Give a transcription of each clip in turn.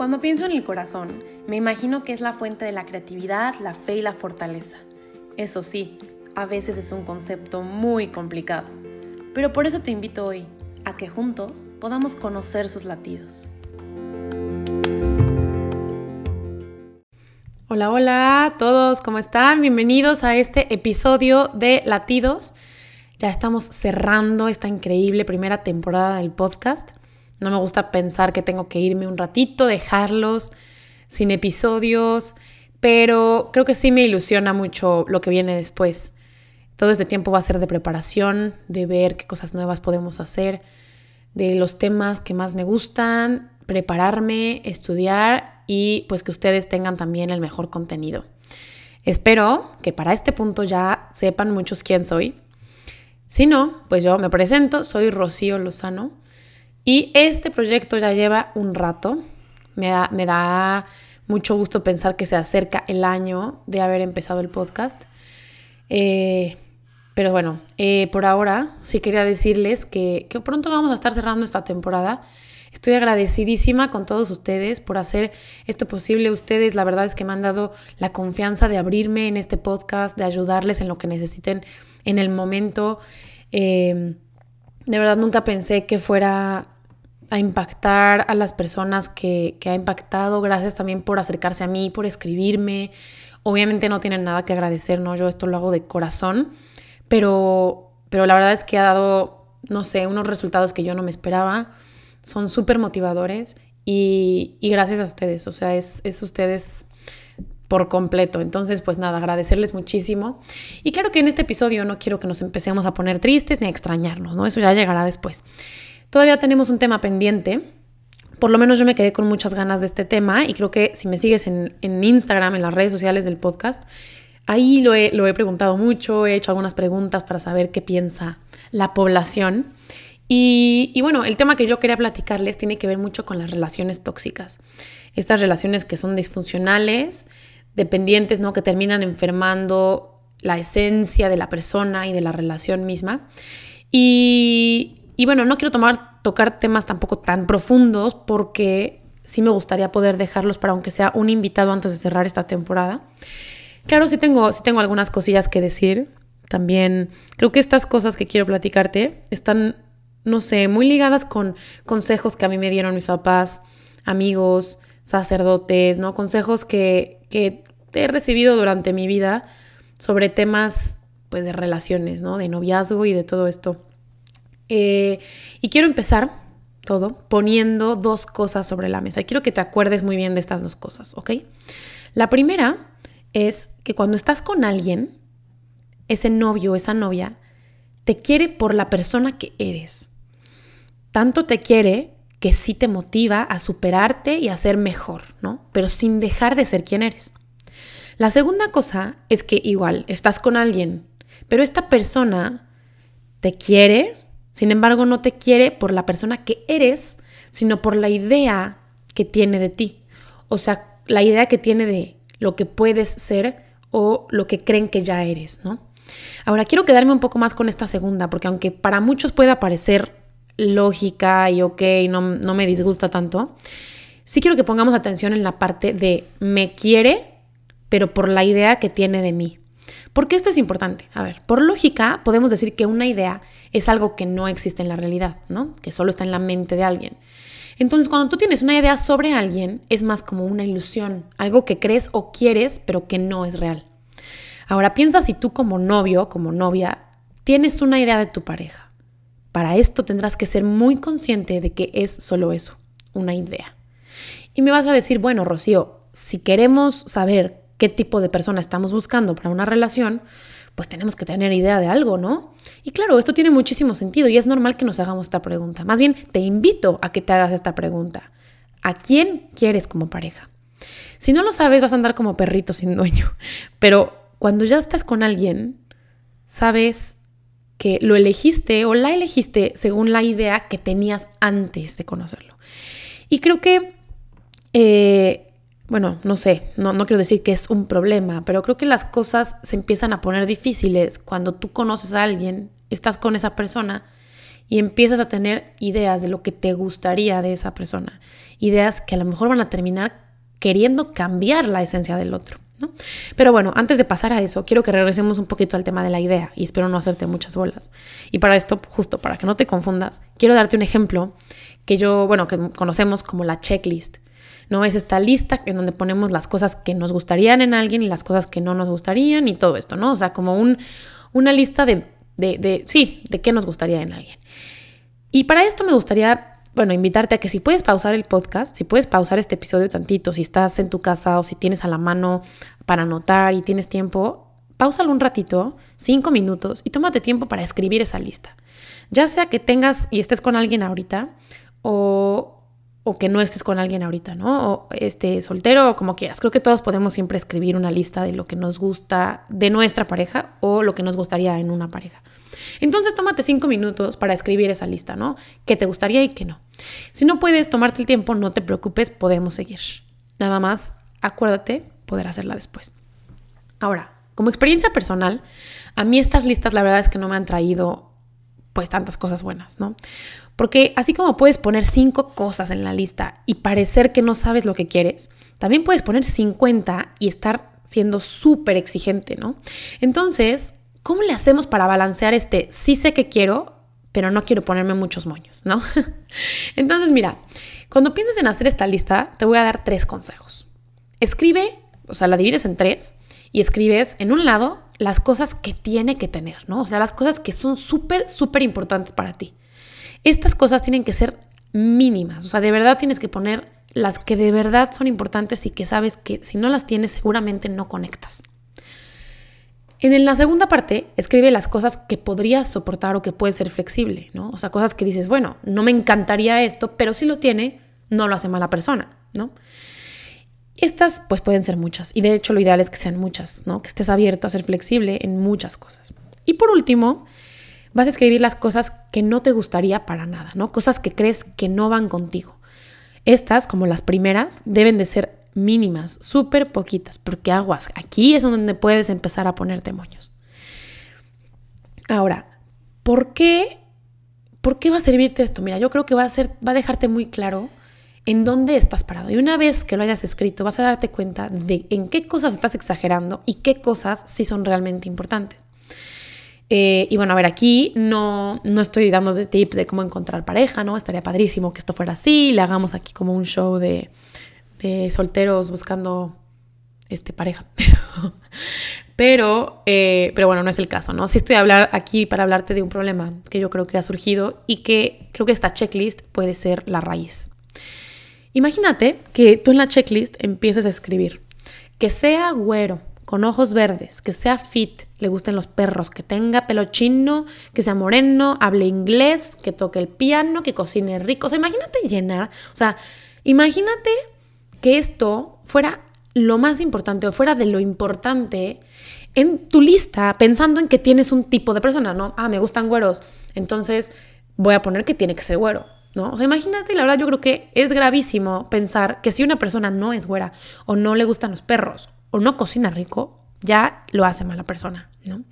Cuando pienso en el corazón, me imagino que es la fuente de la creatividad, la fe y la fortaleza. Eso sí, a veces es un concepto muy complicado, pero por eso te invito hoy a que juntos podamos conocer sus latidos. Hola, hola a todos, ¿cómo están? Bienvenidos a este episodio de Latidos. Ya estamos cerrando esta increíble primera temporada del podcast. No me gusta pensar que tengo que irme un ratito, dejarlos sin episodios, pero creo que sí me ilusiona mucho lo que viene después. Todo este tiempo va a ser de preparación, de ver qué cosas nuevas podemos hacer, de los temas que más me gustan, prepararme, estudiar y pues que ustedes tengan también el mejor contenido. Espero que para este punto ya sepan muchos quién soy. Si no, pues yo me presento, soy Rocío Lozano y este proyecto ya lleva un rato. Me da mucho gusto pensar que se acerca el año de haber empezado el podcast. Pero bueno, por ahora sí quería decirles que pronto vamos a estar cerrando esta temporada. Estoy agradecidísima con todos ustedes por hacer esto posible. Ustedes, la verdad es que me han dado la confianza de abrirme en este podcast, de ayudarles en lo que necesiten en el momento. De verdad nunca pensé que fuera a impactar a las personas que ha impactado. Gracias también por acercarse a mí, por escribirme. Obviamente no tienen nada que agradecer, ¿no? Yo esto lo hago de corazón, pero la verdad es que ha dado, no sé, unos resultados que yo no me esperaba. Son súper motivadores y gracias a ustedes, o sea, es ustedes por completo. Entonces, pues nada, agradecerles muchísimo. Y claro que en este episodio no quiero que nos empecemos a poner tristes ni a extrañarnos, ¿no? Eso ya llegará después. Todavía tenemos un tema pendiente. Por lo menos yo me quedé con muchas ganas de este tema y creo que si me sigues en Instagram, en las redes sociales del podcast, ahí lo he preguntado mucho, he hecho algunas preguntas para saber qué piensa la población. Y bueno, el tema que yo quería platicarles tiene que ver mucho con las relaciones tóxicas. Estas relaciones que son disfuncionales, dependientes, ¿no? Que terminan enfermando la esencia de la persona y de la relación misma. Y bueno, no quiero tocar temas tampoco tan profundos porque sí me gustaría poder dejarlos para aunque sea un invitado antes de cerrar esta temporada. Claro, sí tengo algunas cosillas que decir. También creo que estas cosas que quiero platicarte están, no sé, muy ligadas con consejos que a mí me dieron mis papás, amigos, sacerdotes, ¿no? Consejos que he recibido durante mi vida sobre temas pues de relaciones, ¿no? De noviazgo y de todo esto. Y quiero empezar todo poniendo dos cosas sobre la mesa. Y quiero que te acuerdes muy bien de estas dos cosas, ¿ok? La primera es que cuando estás con alguien, ese novio, esa novia, te quiere por la persona que eres. Tanto te quiere que sí te motiva a superarte y a ser mejor, ¿no? Pero sin dejar de ser quien eres. La segunda cosa es que igual estás con alguien, pero esta persona te quiere. Sin embargo, no te quiere por la persona que eres, sino por la idea que tiene de ti. O sea, la idea que tiene de lo que puedes ser o lo que creen que ya eres, ¿no? Ahora, quiero quedarme un poco más con esta segunda, porque aunque para muchos pueda parecer lógica y ok, no me disgusta tanto, sí quiero que pongamos atención en la parte de me quiere, pero por la idea que tiene de mí. Porque esto es importante. A ver, por lógica podemos decir que una idea es algo que no existe en la realidad, ¿no? Que solo está en la mente de alguien. Entonces, cuando tú tienes una idea sobre alguien, es más como una ilusión, algo que crees o quieres, pero que no es real. Ahora piensa si tú como novio, como novia, tienes una idea de tu pareja. Para esto tendrás que ser muy consciente de que es solo eso, una idea. Y me vas a decir, bueno, Rocío, si queremos saber qué tipo de persona estamos buscando para una relación, pues tenemos que tener idea de algo, ¿no? Y claro, esto tiene muchísimo sentido y es normal que nos hagamos esta pregunta. Más bien, te invito a que te hagas esta pregunta. ¿A quién quieres como pareja? Si no lo sabes, vas a andar como perrito sin dueño. Pero cuando ya estás con alguien, sabes que lo elegiste o la elegiste según la idea que tenías antes de conocerlo. Y creo que bueno, no sé, no quiero decir que es un problema, pero creo que las cosas se empiezan a poner difíciles cuando tú conoces a alguien, estás con esa persona y empiezas a tener ideas de lo que te gustaría de esa persona. Ideas que a lo mejor van a terminar queriendo cambiar la esencia del otro, ¿no? Pero bueno, antes de pasar a eso, quiero que regresemos un poquito al tema de la idea y espero no hacerte muchas bolas. Y para esto, justo para que no te confundas, quiero darte un ejemplo que conocemos como la checklist, ¿no? Es esta lista en donde ponemos las cosas que nos gustarían en alguien y las cosas que no nos gustarían y todo esto, ¿no? O sea, como una lista de qué nos gustaría en alguien. Y para esto me gustaría, invitarte a que si puedes pausar el podcast, si puedes pausar este episodio tantito, si estás en tu casa o si tienes a la mano para anotar y tienes tiempo, páusalo un ratito, 5 minutos, y tómate tiempo para escribir esa lista. Ya sea que tengas y estés con alguien ahorita o que no estés con alguien ahorita, ¿no? O soltero o como quieras. Creo que todos podemos siempre escribir una lista de lo que nos gusta de nuestra pareja o lo que nos gustaría en una pareja. Entonces tómate 5 minutos para escribir esa lista, ¿no? Qué te gustaría y qué no. Si no puedes tomarte el tiempo, no te preocupes, podemos seguir. Nada más, acuérdate poder hacerla después. Ahora, como experiencia personal, a mí estas listas la verdad es que no me han traído tantas cosas buenas, ¿no? Porque así como puedes poner 5 cosas en la lista y parecer que no sabes lo que quieres, también puedes poner 50 y estar siendo súper exigente, ¿no? Entonces, ¿cómo le hacemos para balancear sí sé que quiero, pero no quiero ponerme muchos moños, ¿no? Entonces, mira, cuando pienses en hacer esta lista, te voy a dar 3 consejos. Escribe, la divides en 3 y escribes en un lado las cosas que tiene que tener, ¿no? Las cosas que son súper, súper importantes para ti. Estas cosas tienen que ser mínimas. De verdad tienes que poner las que de verdad son importantes y que sabes que si no las tienes seguramente no conectas. En la segunda parte, escribe las cosas que podrías soportar o que puedes ser flexible, ¿no? Cosas que dices, no me encantaría esto, pero si lo tiene, no lo hace mala persona, ¿no? Estas pueden ser muchas y de hecho lo ideal es que sean muchas, ¿no? Que estés abierto a ser flexible en muchas cosas. Y por último, vas a escribir las cosas que no te gustaría para nada, ¿no? Cosas que crees que no van contigo. Estas, como las primeras, deben de ser mínimas, súper poquitas, porque aguas, aquí es donde puedes empezar a ponerte moños. Ahora, ¿por qué va a servirte esto? Mira, yo creo que va a dejarte muy claro en dónde estás parado. Y una vez que lo hayas escrito, vas a darte cuenta de en qué cosas estás exagerando y qué cosas sí son realmente importantes. Aquí no estoy dando de tips de cómo encontrar pareja, ¿no? Estaría padrísimo que esto fuera así, le hagamos aquí como un show de solteros buscando pareja. Pero no es el caso, ¿no? Sí estoy aquí para hablarte de un problema que yo creo que ha surgido y que creo que esta checklist puede ser la raíz. Imagínate que tú en la checklist empieces a escribir que sea güero, con ojos verdes, que sea fit, le gusten los perros, que tenga pelo chino, que sea moreno, hable inglés, que toque el piano, que cocine rico. Imagínate llenar. Imagínate que esto fuera lo más importante o fuera de lo importante en tu lista, pensando en que tienes un tipo de persona, ¿no? Me gustan güeros, entonces voy a poner que tiene que ser güero, ¿no? Imagínate, la verdad yo creo que es gravísimo pensar que si una persona no es güera o no le gustan los perros o no cocina rico, ya lo hace mala persona, ¿no?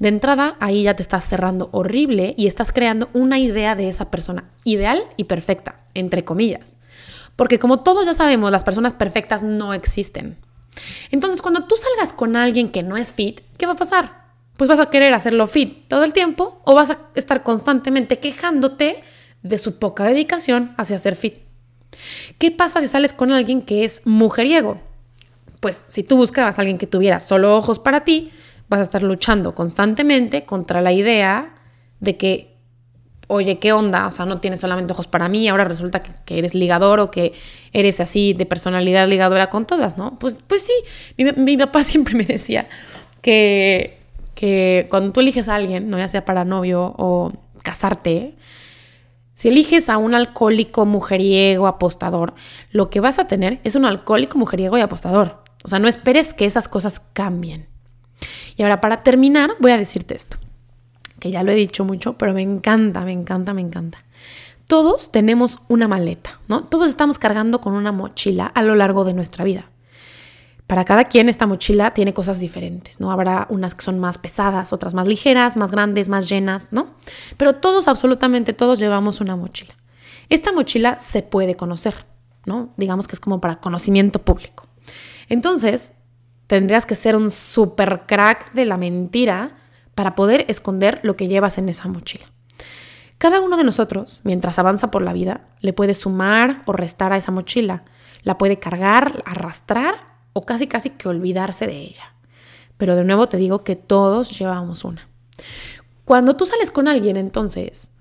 De entrada, ahí ya te estás cerrando horrible y estás creando una idea de esa persona ideal y perfecta, entre comillas. Porque como todos ya sabemos, las personas perfectas no existen. Entonces, cuando tú salgas con alguien que no es fit, ¿qué va a pasar? Pues vas a querer hacerlo fit todo el tiempo o vas a estar constantemente quejándote de su poca dedicación hacia ser fit. ¿Qué pasa si sales con alguien que es mujeriego? Pues si tú buscabas a alguien que tuviera solo ojos para ti, vas a estar luchando constantemente contra la idea de que, oye, ¿qué onda? No tienes solamente ojos para mí, ahora resulta que eres ligador o que eres así de personalidad ligadora con todas, ¿no? Pues sí, mi papá siempre me decía que cuando tú eliges a alguien, ¿no? Ya sea para novio o casarte, si eliges a un alcohólico, mujeriego, apostador, lo que vas a tener es un alcohólico, mujeriego y apostador. No esperes que esas cosas cambien. Y ahora, para terminar, voy a decirte esto, que ya lo he dicho mucho, pero me encanta. Todos tenemos una maleta, ¿no? Todos estamos cargando con una mochila a lo largo de nuestra vida. Para cada quien esta mochila tiene cosas diferentes, ¿no? Habrá unas que son más pesadas, otras más ligeras, más grandes, más llenas, ¿no? Pero todos, absolutamente todos, llevamos una mochila. Esta mochila se puede conocer, ¿no? Digamos que es como para conocimiento público. Entonces, tendrías que ser un super crack de la mentira para poder esconder lo que llevas en esa mochila. Cada uno de nosotros, mientras avanza por la vida, le puede sumar o restar a esa mochila. La puede cargar, arrastrar o casi que olvidarse de ella. Pero de nuevo te digo que todos llevamos una. Cuando tú sales con alguien, entonces,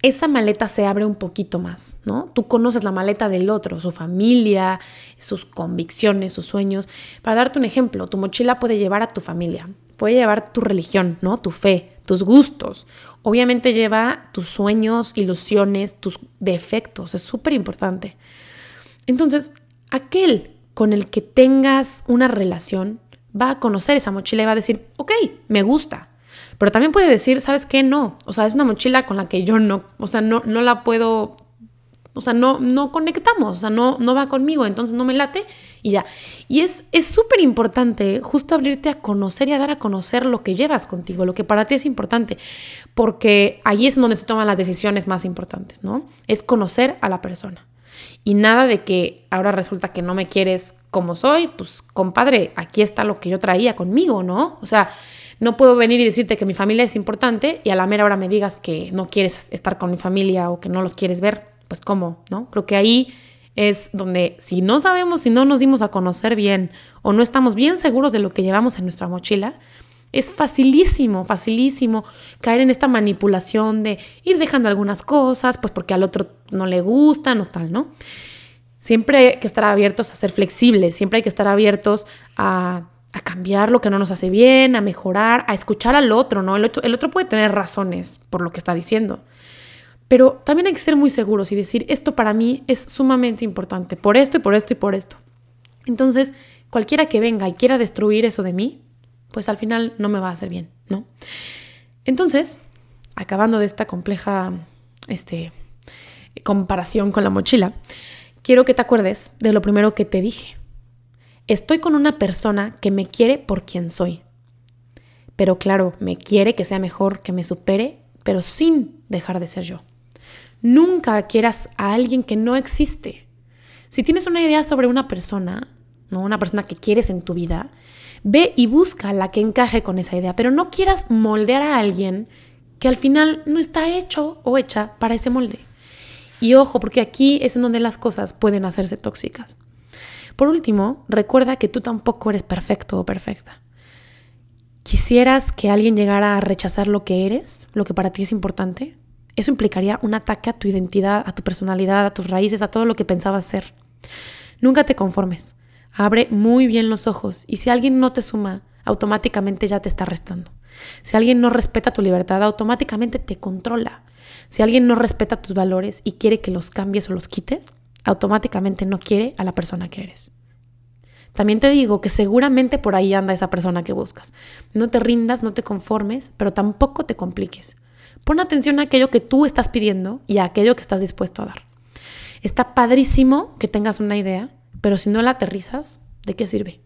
esa maleta se abre un poquito más, ¿no? Tú conoces la maleta del otro, su familia, sus convicciones, sus sueños. Para darte un ejemplo, tu mochila puede llevar a tu familia, puede llevar tu religión, ¿no? Tu fe, tus gustos. Obviamente lleva tus sueños, ilusiones, tus defectos. Es súper importante. Entonces, aquel con el que tengas una relación va a conocer esa mochila y va a decir, ok, me gusta. Pero también puede decir, ¿sabes qué? No. O sea, es una mochila con la que yo no, o sea, no la puedo, o sea, no conectamos, o sea, no va conmigo, entonces no me late y ya. Y es súper importante justo abrirte a conocer y a dar a conocer lo que llevas contigo, lo que para ti es importante, porque ahí es donde se toman las decisiones más importantes, ¿no? Es conocer a la persona. Y nada de que ahora resulta que no me quieres como soy, pues compadre, aquí está lo que yo traía conmigo, ¿no? O sea, no puedo venir y decirte que mi familia es importante y a la mera hora me digas que no quieres estar con mi familia o que no los quieres ver, pues ¿cómo? ¿No? Creo que ahí es donde si no sabemos, si no nos dimos a conocer bien o no estamos bien seguros de lo que llevamos en nuestra mochila, es facilísimo caer en esta manipulación de ir dejando algunas cosas, pues porque al otro no le gustan o tal, ¿no? Siempre hay que estar abiertos a ser flexibles, siempre hay que estar abiertos a cambiar lo que no nos hace bien, a mejorar, a escuchar al otro, ¿no? El otro puede tener razones por lo que está diciendo, pero también hay que ser muy seguros y decir, esto para mí es sumamente importante, por esto y por esto y por esto. Entonces, cualquiera que venga y quiera destruir eso de mí, pues al final no me va a hacer bien, ¿no? Entonces, acabando de esta compleja comparación con la mochila, quiero que te acuerdes de lo primero que te dije. Estoy con una persona que me quiere por quien soy. Pero claro, me quiere que sea mejor, que me supere, pero sin dejar de ser yo. Nunca quieras a alguien que no existe. Si tienes una idea sobre una persona, ¿no? Una persona que quieres en tu vida, ve y busca la que encaje con esa idea, pero no quieras moldear a alguien que al final no está hecho o hecha para ese molde. Y ojo, porque aquí es en donde las cosas pueden hacerse tóxicas. Por último, recuerda que tú tampoco eres perfecto o perfecta. ¿Quisieras que alguien llegara a rechazar lo que eres, lo que para ti es importante? Eso implicaría un ataque a tu identidad, a tu personalidad, a tus raíces, a todo lo que pensabas ser. Nunca te conformes. Abre muy bien los ojos y si alguien no te suma, automáticamente ya te está restando. Si alguien no respeta tu libertad, automáticamente te controla. Si alguien no respeta tus valores y quiere que los cambies o los quites, automáticamente no quiere a la persona que eres. También te digo que seguramente por ahí anda esa persona que buscas. No te rindas, no te conformes, pero tampoco te compliques. Pon atención a aquello que tú estás pidiendo y a aquello que estás dispuesto a dar. Está padrísimo que tengas una idea, pero si no la aterrizas, ¿de qué sirve?